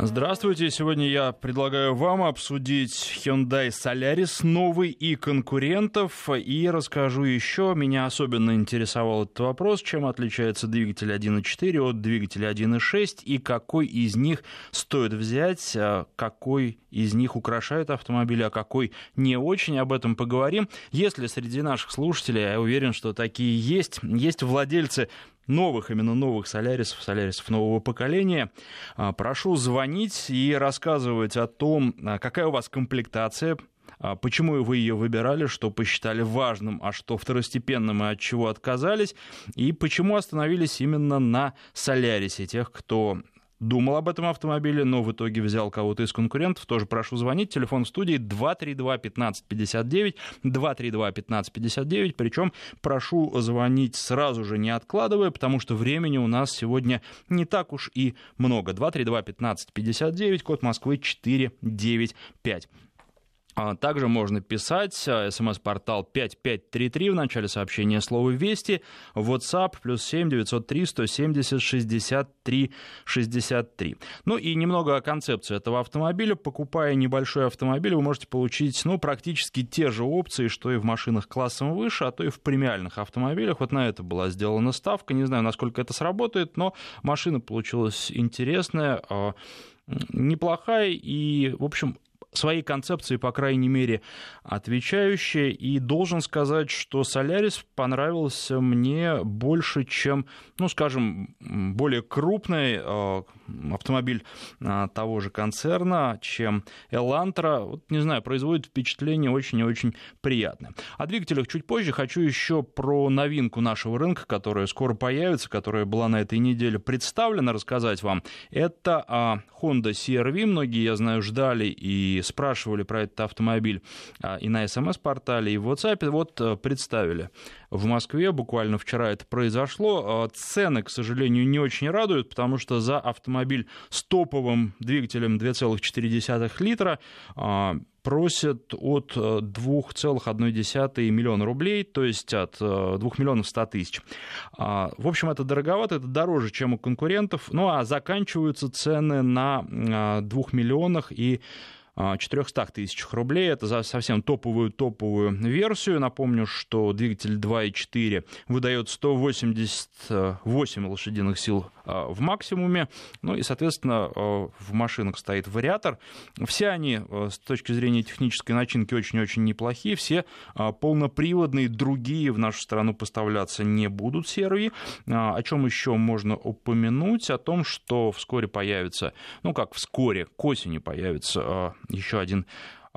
Здравствуйте, сегодня я предлагаю вам обсудить Hyundai Solaris новый и конкурентов, и расскажу еще, меня особенно интересовал этот вопрос, чем отличается двигатель 1.4 от двигателя 1.6, и какой из них стоит взять, какой из них украшает автомобиль, а какой не очень, об этом поговорим. Если среди наших слушателей, я уверен, что такие есть, есть владельцы новых, именно новых солярисов, солярисов нового поколения. Прошу звонить и рассказывать о том, какая у вас комплектация, почему вы ее выбирали, что посчитали важным, а что второстепенным и от чего отказались, и почему остановились именно на солярисе. Тех, кто думал об этом автомобиле, но в итоге взял кого-то из конкурентов, тоже прошу звонить. Телефон в студии 232-1559, 232-1559. Причем прошу звонить сразу же, не откладывая, потому что времени у нас сегодня не так уж и много. 232-1559, код Москвы 495. Также можно писать, смс-портал 5533, в начале сообщения слово «Вести», WhatsApp +7 903 170 63 63. Ну и немного о концепции этого автомобиля. Покупая небольшой автомобиль, вы можете получить практически те же опции, что и в машинах классом выше, а то и в премиальных автомобилях. Вот на это была сделана ставка. Не знаю, насколько это сработает, но машина получилась интересная, неплохая и, в общем, своей концепции, по крайней мере, отвечающая, и должен сказать, что Solaris понравился мне больше, чем, скажем, более крупный автомобиль того же концерна, чем Elantra. Вот, не знаю, производит впечатление очень и очень приятное. О двигателях чуть позже. Хочу еще про новинку нашего рынка, которая скоро появится, которая была на этой неделе представлена, рассказать вам. Это Honda CR-V. Многие, я знаю, ждали и спрашивали про этот автомобиль и на СМС-портале, и в WhatsApp. Вот представили в Москве, буквально вчера это произошло. Цены, к сожалению, не очень радуют, потому что за автомобиль с топовым двигателем 2,4 литра просят от 2,1 миллиона рублей, то есть от 2 миллионов 100 тысяч. В общем, это дороговато, это дороже, чем у конкурентов. Ну, а заканчиваются цены на 2 миллионах и 400 тысячах рублей. Это за совсем топовую версию. Напомню, что двигатель 2.4 выдает 188 лошадиных сил в максимуме. Ну и, соответственно, в машинах стоит вариатор. Все они с точки зрения технической начинки очень-очень неплохие. Все полноприводные, другие в нашу страну поставляться не будут CR-V. О чем еще можно упомянуть? О том, что вскоре появится, как вскоре, к осени появится еще один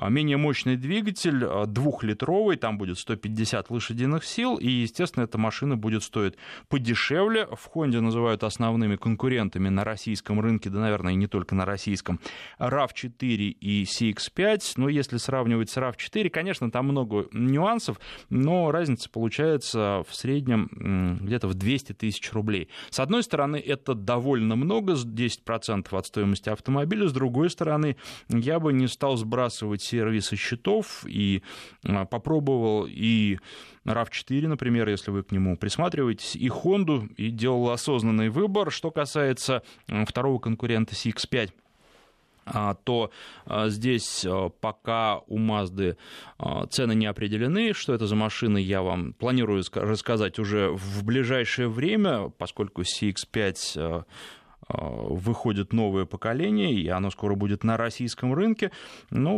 менее мощный двигатель, 2-литровый, там будет 150 лошадиных сил, и, естественно, эта машина будет стоить подешевле. В Honda называют основными конкурентами на российском рынке, да, наверное, и не только на российском, RAV4 и CX-5, но если сравнивать с RAV4, конечно, там много нюансов, но разница получается в среднем где-то в 200 тысяч рублей. С одной стороны, это довольно много, 10% от стоимости автомобиля, с другой стороны, я бы не стал сбрасывать сервисы счетов и попробовал и RAV4, например, если вы к нему присматриваетесь, и Honda, и делал осознанный выбор. Что касается второго конкурента CX-5, то здесь пока у Mazda цены не определены. Что это за машины, я вам планирую рассказать уже в ближайшее время, поскольку CX-5 выходит новое поколение, и оно скоро будет на российском рынке.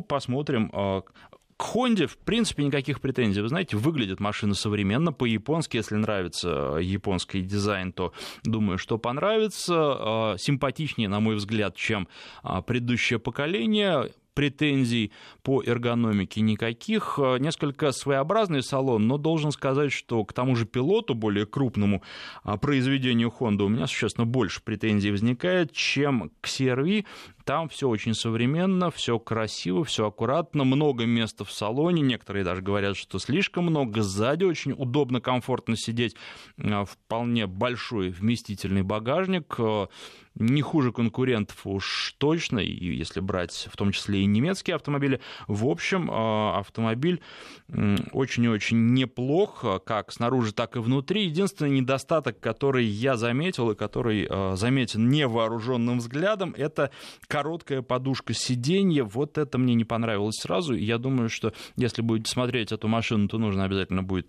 Посмотрим. К Honda, в принципе, никаких претензий. Вы знаете, выглядит машина современно, по-японски. Если нравится японский дизайн, то, думаю, что понравится. Симпатичнее, на мой взгляд, чем предыдущее поколение. Претензий по эргономике никаких. Несколько своеобразный салон, но должен сказать, что к тому же пилоту, более крупному произведению Honda, у меня существенно больше претензий возникает, чем к CR-V. Там все очень современно, все красиво, все аккуратно, много места в салоне. Некоторые даже говорят, что слишком много. Сзади очень удобно, комфортно сидеть. Вполне большой вместительный багажник. не хуже конкурентов уж точно, и если брать в том числе и немецкие автомобили. В общем, автомобиль очень и очень неплох, как снаружи, так и внутри. Единственный недостаток, который я заметил и который заметен невооруженным взглядом, это короткая подушка сиденья. Вот это мне не понравилось сразу. Я думаю, что если будете смотреть эту машину, то нужно обязательно будет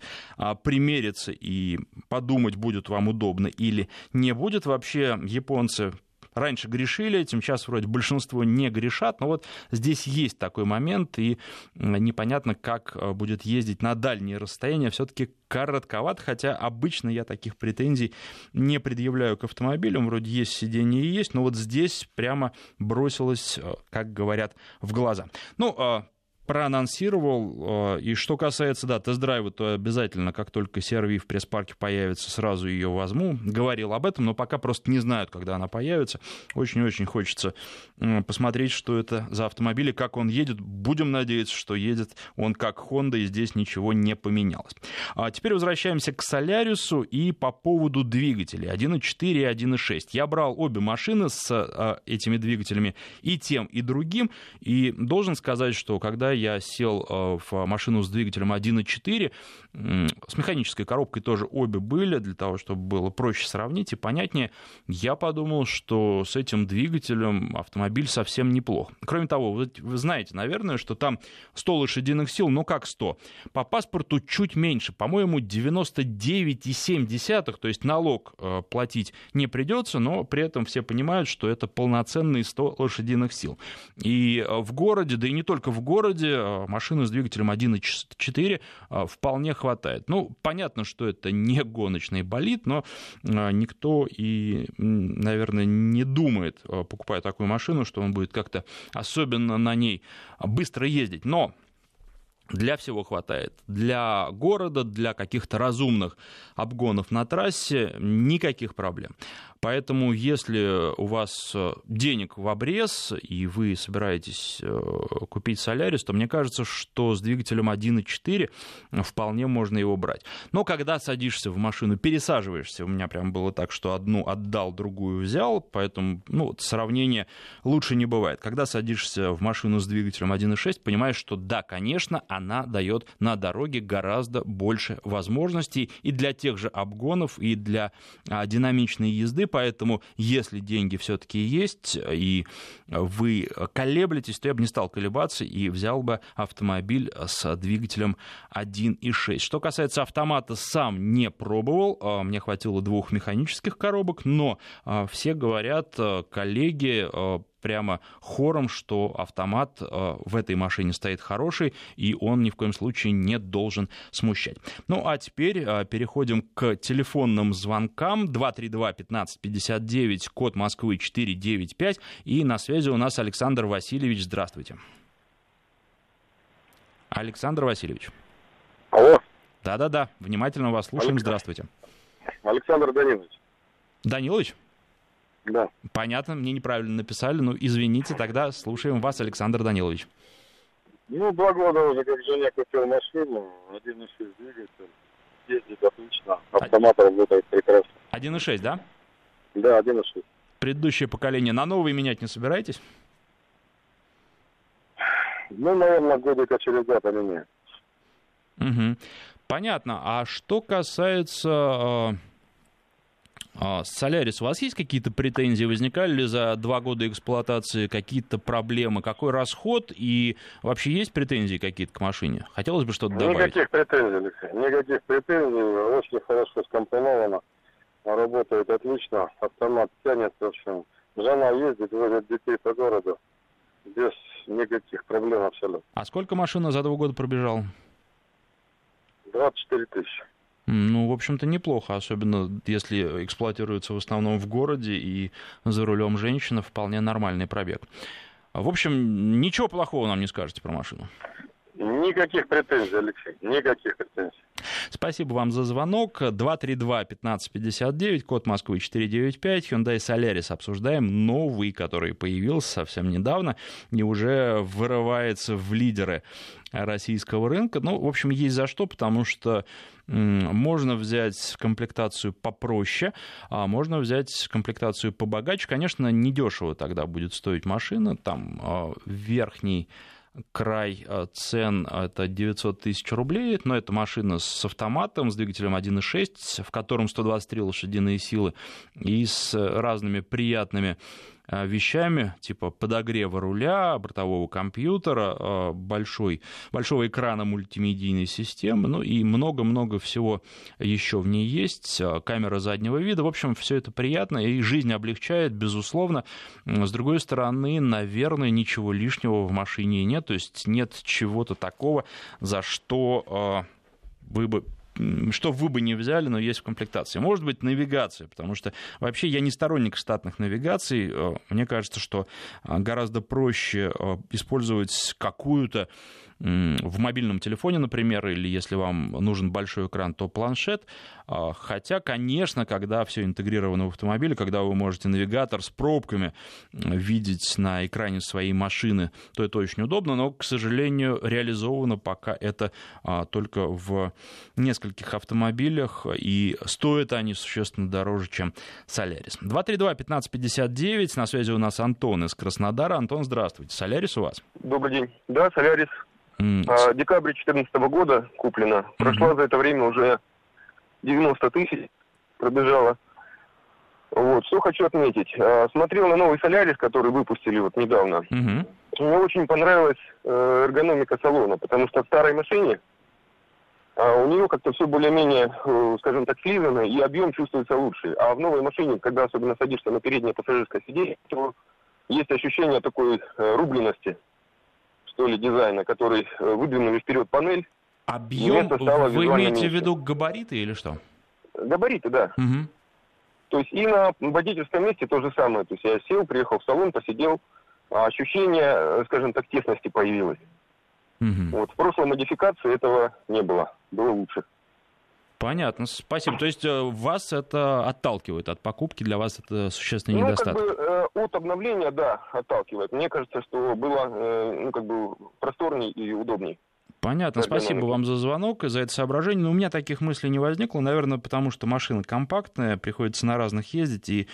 примериться и подумать, будет вам удобно или не будет. Вообще японцы раньше грешили этим, сейчас вроде большинство не грешат, но вот здесь есть такой момент, и непонятно, как будет ездить на дальние расстояния, все-таки коротковато, хотя обычно я таких претензий не предъявляю к автомобилям, вроде есть сиденье и есть, но вот здесь прямо бросилось, как говорят, в глаза. Ну, проанонсировал. И что касается, да, тест-драйва, то обязательно, как только CR-V в пресс-парке появится, сразу ее возьму. Говорил об этом, но пока просто не знают, когда она появится. Очень-очень хочется посмотреть, что это за автомобиль и как он едет. Будем надеяться, что едет он как Honda, и здесь ничего не поменялось. А теперь возвращаемся к Солярису и по поводу двигателей 1.4 и 1.6. Я брал обе машины с этими двигателями и тем, и другим, и должен сказать, что когда я сел в машину с двигателем 1.4, с механической коробкой тоже обе были, для того, чтобы было проще сравнить и понятнее, я подумал, что с этим двигателем автомобиль совсем неплох. Кроме того, вы знаете, наверное, что там 100 лошадиных сил, ну как 100, по паспорту чуть меньше, по-моему, 99,7, то есть налог платить не придется, но при этом все понимают, что это полноценные 100 лошадиных сил. И в городе, да и не только в городе, машины с двигателем 1.4 вполне хватает. Ну, понятно, что это не гоночный болид, но никто и, наверное, не думает, покупая такую машину, что он будет как-то особенно на ней быстро ездить. Но для всего хватает. Для города, для каких-то разумных обгонов на трассе никаких проблем. Поэтому, если у вас денег в обрез, и вы собираетесь купить Солярис, то мне кажется, что с двигателем 1.4 вполне можно его брать. Но когда садишься в машину, пересаживаешься, у меня прям было так, что одну отдал, другую взял, поэтому сравнение лучше не бывает. Когда садишься в машину с двигателем 1.6, понимаешь, что да, конечно, она дает на дороге гораздо больше возможностей и для тех же обгонов, и для динамичной езды. Поэтому, если деньги все-таки есть, и вы колеблетесь, то я бы не стал колебаться и взял бы автомобиль с двигателем 1.6. Что касается автомата, сам не пробовал, мне хватило двух механических коробок, но все говорят, коллеги, прямо хором, что автомат в этой машине стоит хороший, и он ни в коем случае не должен смущать. Ну, а теперь переходим к телефонным звонкам. 232-1559, код Москвы 495, и на связи у нас Александр Васильевич. Здравствуйте. Александр Васильевич. Алло. Да-да-да, внимательно вас слушаем. Здравствуйте. Александр Данилович. Данилович? Да. Понятно, мне неправильно написали, извините, тогда слушаем вас, Александр Данилович. 2 года уже, как жене купил машину, 1.6 двигатель, ездит отлично, автомат работает прекрасно. 1.6, да? Да, 1.6. Предыдущее поколение, на новый менять не собираетесь? Наверное, годика через 2 поменяю. Угу. Понятно, а что касается... Солярис, у вас есть какие-то претензии? Возникали ли за 2 года эксплуатации какие-то проблемы? Какой расход? И вообще есть претензии какие-то к машине? Хотелось бы что-то добавить. Никаких претензий, Алексей. Никаких претензий. Очень хорошо скомпоновано. Работает отлично. Автомат тянет, в общем. Жена ездит, возит детей по городу. Без никаких проблем абсолютно. А сколько машина за 2 года пробежала? 24 тысячи. В общем-то, неплохо, особенно если эксплуатируется в основном в городе и за рулем женщина, вполне нормальный пробег. В общем, ничего плохого нам не скажете про машину. Никаких претензий, Алексей, никаких претензий. Спасибо вам за звонок. 232-1559, код Москвы 495, Hyundai Solaris. Обсуждаем новый, который появился совсем недавно и уже вырывается в лидеры российского рынка. Ну, в общем, есть за что, потому что можно взять комплектацию попроще, а можно взять комплектацию побогаче. Конечно, недешево тогда будет стоить машина, там верхний край цен — это 900 тысяч рублей, но это машина с автоматом, с двигателем 1.6, в котором 123 лошадиные силы, и с разными приятными вещами, типа подогрева руля, бортового компьютера, большого экрана мультимедийной системы, ну и много-много всего еще в ней есть, камера заднего вида. В общем, все это приятно, и жизнь облегчает, безусловно. С другой стороны, наверное, ничего лишнего в машине нет, то есть нет чего-то такого, за что вы бы... что вы бы не взяли, но есть в комплектации. Может быть, навигация, потому что вообще я не сторонник штатных навигаций. Мне кажется, что гораздо проще использовать какую-то в мобильном телефоне, например, или если вам нужен большой экран, то планшет. Хотя, конечно, когда все интегрировано в автомобиле, когда вы можете навигатор с пробками видеть на экране своей машины, то это очень удобно, но, к сожалению, реализовано пока это только в нескольких автомобилях, и стоят они существенно дороже, чем Solaris. 232-1559, на связи у нас Антон из Краснодара. Антон, здравствуйте. Solaris у вас? Добрый день. Да, Solaris. Декабрь 2014 года куплена. Прошла за это время уже 90 тысяч, пробежала. Вот, что хочу отметить. Смотрел на новый Solaris, который выпустили вот недавно. Мне очень понравилась эргономика салона, потому что в старой машине у нее как-то все более-менее, скажем так, слизано, и объем чувствуется лучше. А в новой машине, когда особенно садишься на переднее пассажирское сиденье, то есть ощущение такой рубленности, что ли, дизайна, который выдвинули вперед панель. Объем? Вы имеете в виду габариты или что? Габариты, да. Угу. То есть и на водительском месте то же самое. То есть я сел, приехал в салон, посидел, а ощущение, скажем так, тесности появилось. Угу. Вот в прошлой модификации этого не было. Было лучше. Понятно, спасибо. То есть вас это отталкивает от покупки, для вас это существенный недостаток? Ну, как бы от обновления, да, отталкивает. Мне кажется, что было, просторней и удобней. Понятно, спасибо вам за звонок и за это соображение. Но у меня таких мыслей не возникло, наверное, потому что машина компактная, приходится на разных ездить, и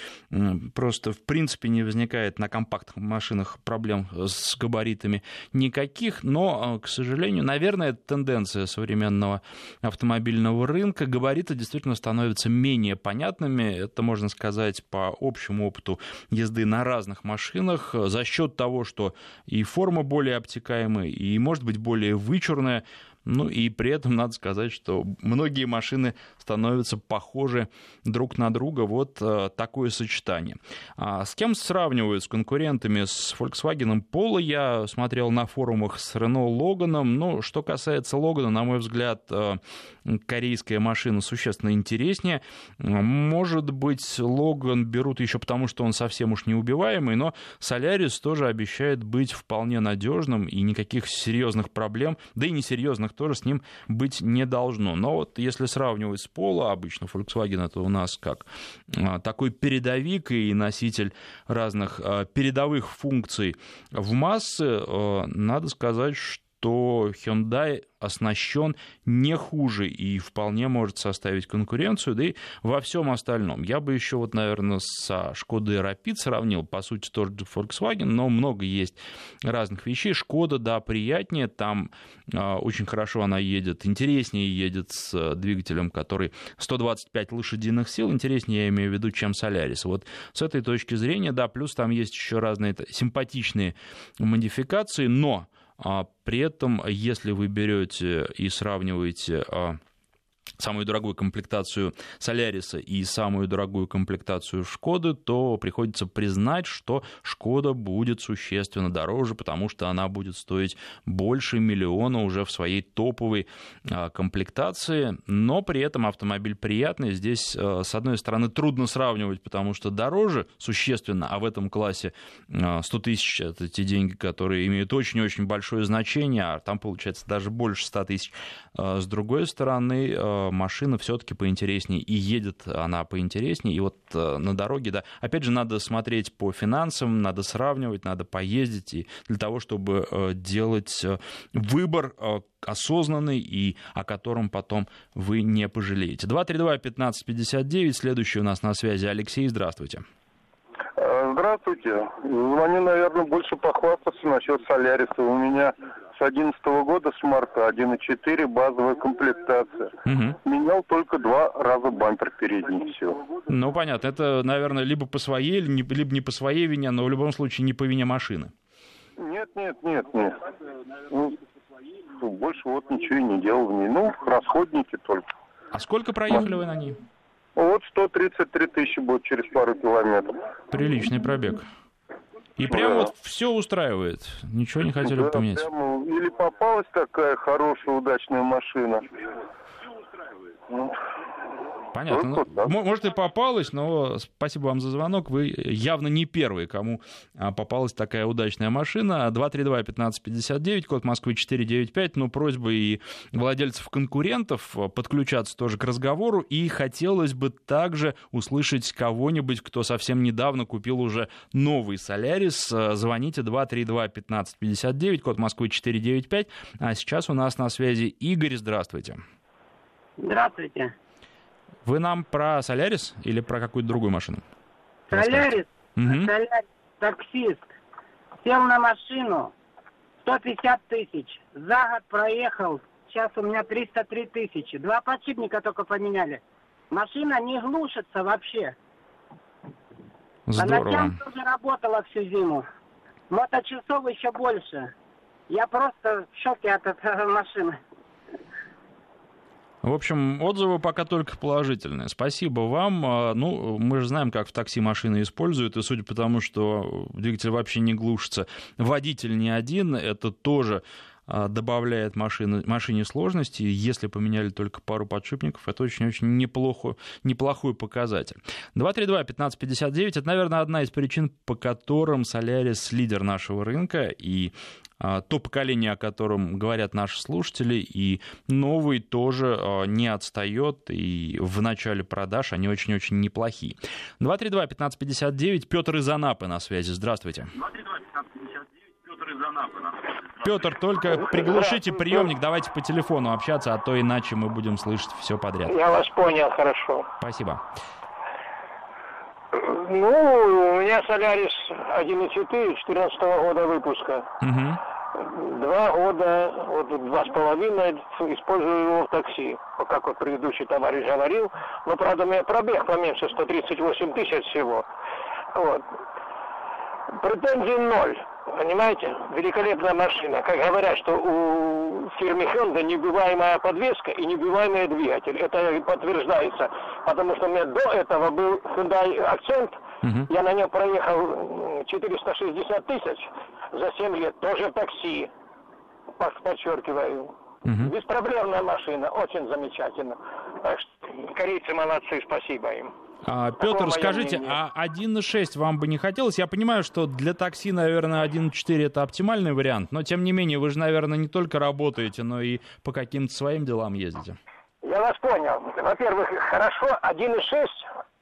просто, в принципе, не возникает на компактных машинах проблем с габаритами никаких. Но, к сожалению, наверное, это тенденция современного автомобильного рынка. Габариты действительно становятся менее понятными. Это можно сказать по общему опыту езды на разных машинах за счет того, что и форма более обтекаемая, и, может быть, более вычурная. Ну и при этом надо сказать, что многие машины становятся похожи друг на друга. Вот такое сочетание. С кем сравнивают? С конкурентами? С Volkswagen Polo я смотрел на форумах, с Renault Logan. Ну, что касается Logan, на мой взгляд, корейская машина существенно интереснее. Может быть, Logan берут еще потому, что он совсем уж неубиваемый, но Solaris тоже обещает быть вполне надежным, и никаких серьезных проблем, да и несерьезных тоже с ним быть не должно. Но вот если сравнивать с Polo, обычно Volkswagen — это у нас как такой передовик и носитель разных передовых функций в массы, надо сказать, что Hyundai оснащен не хуже и вполне может составить конкуренцию, да и во всем остальном. Я бы еще, наверное, со Шкодой Rapid сравнил, по сути, тоже Volkswagen, но много есть разных вещей. Шкода, да, приятнее, там очень хорошо она едет, интереснее едет с двигателем, который 125 лошадиных сил, интереснее, я имею в виду, чем Solaris. Вот с этой точки зрения, да, плюс там есть еще разные симпатичные модификации, но при этом, если вы берете и сравниваете самую дорогую комплектацию Соляриса и самую дорогую комплектацию Шкоды, то приходится признать, что Шкода будет существенно дороже, потому что она будет стоить больше миллиона уже в своей топовой комплектации, но при этом автомобиль приятный. Здесь, с одной стороны, трудно сравнивать, потому что дороже существенно, а в этом классе 100 тысяч — это те деньги, которые имеют очень-очень большое значение, а там получается даже больше 100 тысяч. С другой стороны, машина все-таки поинтереснее, и едет она поинтереснее, и вот на дороге, да, опять же, надо смотреть по финансам, надо сравнивать, надо поездить, и для того, чтобы делать выбор осознанный, и о котором потом вы не пожалеете. 232-1559, следующий у нас на связи Алексей, здравствуйте. Здравствуйте, звоню, наверное, больше похвастаться насчет Соляриса, у меня... 2011 года с марта 1.4 базовая комплектация. Угу. Менял только 2 раза бампер передний, все. Ну, понятно. Это, наверное, либо по своей, либо не по своей вине, но в любом случае не по вине машины. Нет. Ну, больше вот ничего и не делал в ней. Ну, расходники только. А сколько проехали вы на ней? Вот 133 тысячи будет через пару километров. Приличный пробег. И прям вот все устраивает. Ничего не хотели поменять. Прямо, или попалась такая хорошая, удачная машина. Понятно. Вот, ну, да. Может, и попалась, но спасибо вам за звонок. Вы явно не первые, кому попалась такая удачная машина. 232-1559, код Москвы 495. Но просьба и владельцев конкурентов подключаться тоже к разговору. И хотелось бы также услышать кого-нибудь, кто совсем недавно купил уже новый Солярис. Звоните 232-1559, код Москвы 495. А сейчас у нас на связи Игорь. Здравствуйте. Здравствуйте. Вы нам про Солярис или про какую-то другую машину? Солярис, таксист, сел на машину, 150 тысяч, за год проехал, сейчас у меня 303 тысячи, 2 подшипника только поменяли. Машина не глушится вообще. Здорово. Она тоже работала всю зиму, моточасов еще больше. Я просто в шоке от этой машины. В общем, отзывы пока только положительные. Спасибо вам. Ну, мы же знаем, как в такси машины используют, и судя по тому, что двигатель вообще не глушится, водитель не один, это тоже добавляет машине сложности. Если поменяли только пару подшипников, это очень-очень неплохой показатель. 232-1559 — это, наверное, одна из причин, по которым Солярис — лидер нашего рынка, и то поколение, о котором говорят наши слушатели, и новый тоже не отстает, и в начале продаж они очень-очень неплохие. 232-1559, Петр из Анапы на связи, здравствуйте. 232-1559, Петр из Анапы на связи. Петр, только приглушите приемник, давайте по телефону общаться, а то иначе мы будем слышать все подряд. Я вас понял, хорошо. Спасибо. Ну, у меня Солярис 1.4, 2014 года выпуска. Угу. 2 года, вот 2,5 использую его в такси, как вот предыдущий товарищ говорил. Но, правда, у меня пробег поменьше, 138 тысяч всего. Вот. Претензий 0. Понимаете? Великолепная машина. Как говорят, что у фирмы Hyundai неубиваемая подвеска и неубиваемый двигатель. Это подтверждается. Потому что у меня до этого был Hyundai Accent. Угу. Я на нем проехал 460 тысяч за 7 лет. Тоже в такси. Подчеркиваю. Угу. Беспроблемная машина. Очень замечательно. Так что корейцы молодцы. Спасибо им. Петр, скажите, а 1.6 вам бы не хотелось? Я понимаю, что для такси, наверное, 1.4 — это оптимальный вариант, но, тем не менее, вы же, наверное, не только работаете, но и по каким-то своим делам ездите. Я вас понял. Во-первых, хорошо, 1.6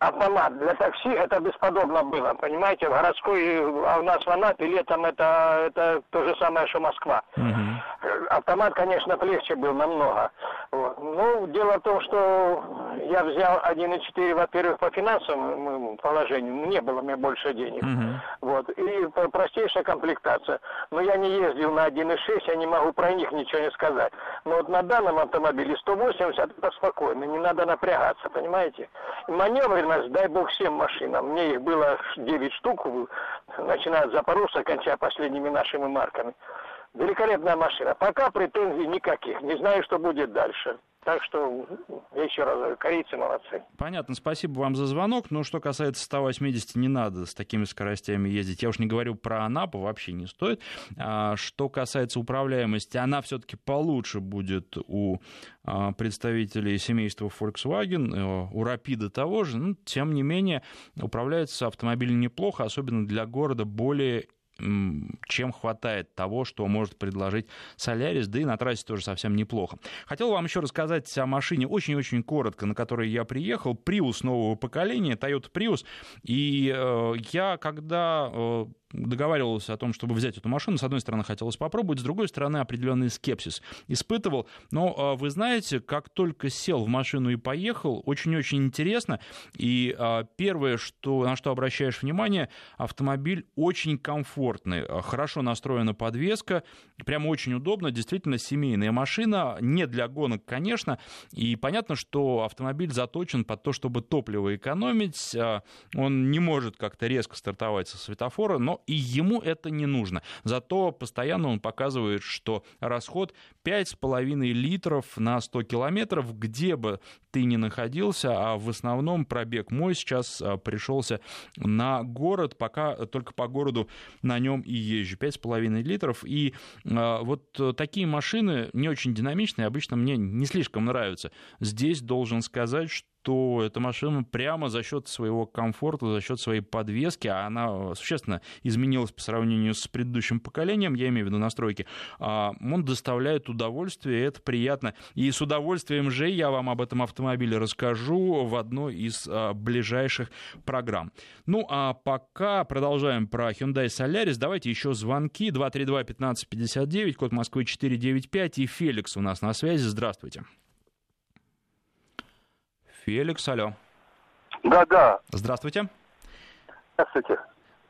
автомат для такси — это бесподобно было, понимаете? В городской, а у нас в Анапе летом это то же самое, что Москва. Угу. Автомат, конечно, легче был намного. Вот. Ну, дело в том, что я взял 1.4, во-первых, по финансовому положению, не было мне больше денег. Угу. Вот. И простейшая комплектация. Но я не ездил на 1.6, я не могу про них ничего не сказать. Но вот на данном автомобиле 180 — это спокойно, не надо напрягаться, понимаете? Маневренность, дай бог всем машинам. Мне их было 9 штук, начиная от Запорожца, кончая последними нашими марками. Великолепная машина. Пока претензий никаких. Не знаю, что будет дальше. Так что еще раз, корейцы молодцы. Понятно, спасибо вам за звонок. Но что касается 180, не надо с такими скоростями ездить. Я уж не говорю про Анапу, вообще не стоит. Что касается управляемости, она все-таки получше будет у представителей семейства Volkswagen, у Рапида того же. Но, тем не менее, управляется автомобиль неплохо, особенно для города более чем хватает того, что может предложить Solaris, да и на трассе тоже совсем неплохо. Хотел вам еще рассказать о машине очень-очень коротко, на которой я приехал. Prius нового поколения, Toyota Prius. И я, когда договаривался о том, чтобы взять эту машину, с одной стороны, хотелось попробовать, с другой стороны, определенный скепсис испытывал. Но вы знаете, как только сел в машину и поехал, очень-очень интересно. И первое, на что обращаешь внимание, автомобиль очень комфортный, хорошо настроена подвеска, прям очень удобно, действительно семейная машина, не для гонок, конечно. И понятно, что автомобиль заточен под то, чтобы топливо экономить. Он не может как-то резко стартовать со светофора, но и ему это не нужно. Зато постоянно он показывает, что расход 5,5 литров на 100 километров, где бы ты ни находился, а в основном пробег мой сейчас пришелся на город, пока только по городу на нем и езжу. 5,5 литров. И вот такие машины не очень динамичные, обычно мне не слишком нравятся. Здесь должен сказать, что эта машина прямо за счет своего комфорта, за счет своей подвески, а она существенно изменилась по сравнению с предыдущим поколением, я имею в виду настройки, он доставляет удовольствие, и это приятно. И с удовольствием же я вам об этом автомобиле расскажу в одной из ближайших программ. Ну, а пока продолжаем про Hyundai Solaris. Давайте еще звонки. 232-1559, код Москвы 495, и Феликс у нас на связи. Здравствуйте. Феликс, алло. Да. Здравствуйте. Здравствуйте.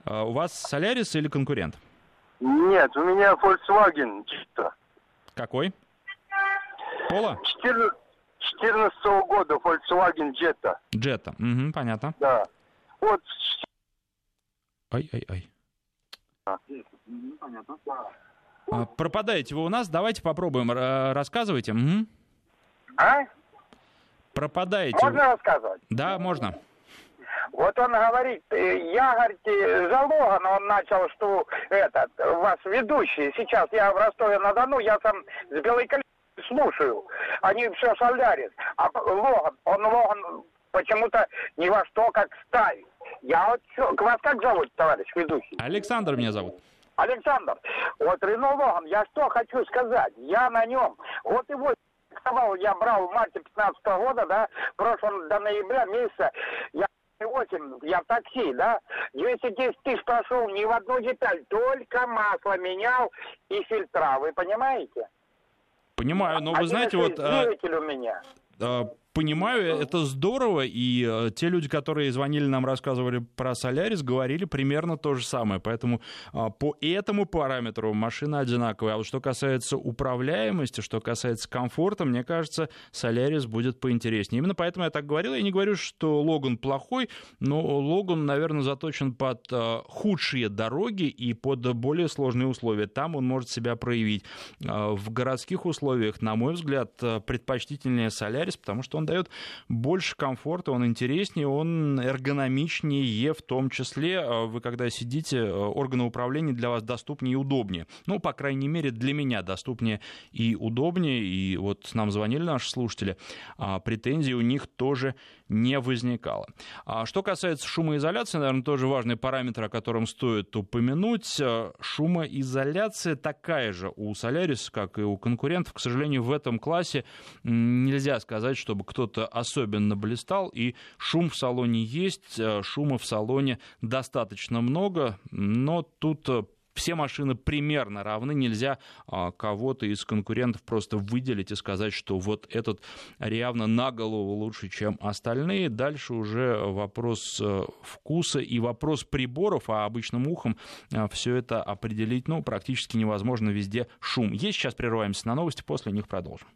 У вас Solaris или конкурент? Нет, у меня Volkswagen Jetta. Какой? Polo? 14-го года Volkswagen Jetta. Jetta, угу, понятно. Да. Вот. Ай-ай-ай. Понятно. Пропадаете вы у нас, давайте попробуем. Рассказывайте. Угу. А? Пропадаете. Можно рассказывать? Да, можно. Вот он говорит, я, говорит, за Логан, он начал, что этот, вас ведущий, сейчас я в Ростове-на-Дону, я там с Белой коллегой слушаю, они все Solaris, а Логан, он Логан почему-то ни во что как ставит. Я вот, вас как зовут, товарищ ведущий? Александр меня зовут. Александр, вот Renault Logan, я что хочу сказать, я на нем, вот его... Я брал в марте 2015 года, да, в прошлом до ноября месяца, я в такси, да, 210 тысяч прошел, ни в одну деталь, только масло менял и фильтра, вы понимаете? Понимаю, но вы знаете, вот... у меня. Понимаю, это здорово, и те люди, которые звонили нам, рассказывали про Solaris, говорили примерно то же самое, поэтому по этому параметру машина одинаковая. А вот что касается управляемости, что касается комфорта, мне кажется, Solaris будет поинтереснее. Именно поэтому я так говорил, я не говорю, что Logan плохой, но Logan, наверное, заточен под худшие дороги и под более сложные условия, там он может себя проявить. В городских условиях, на мой взгляд, предпочтительнее Solaris, потому что он дает больше комфорта, он интереснее, он эргономичнее, в том числе, вы когда сидите, органы управления для вас доступнее и удобнее. Ну, по крайней мере, для меня доступнее и удобнее, и вот нам звонили наши слушатели, претензий у них тоже не возникало. Что касается шумоизоляции, наверное, тоже важный параметр, о котором стоит упомянуть. Шумоизоляция такая же у Solaris, как и у конкурентов. К сожалению, в этом классе нельзя сказать, чтобы кто-то особенно блистал, и шум в салоне есть, шума в салоне достаточно много, но тут все машины примерно равны, нельзя кого-то из конкурентов просто выделить и сказать, что вот этот реально на голову лучше, чем остальные. Дальше уже вопрос вкуса и вопрос приборов, а обычным ухом все это определить, ну, практически невозможно, везде шум. Есть, сейчас прерываемся на новости, после них продолжим.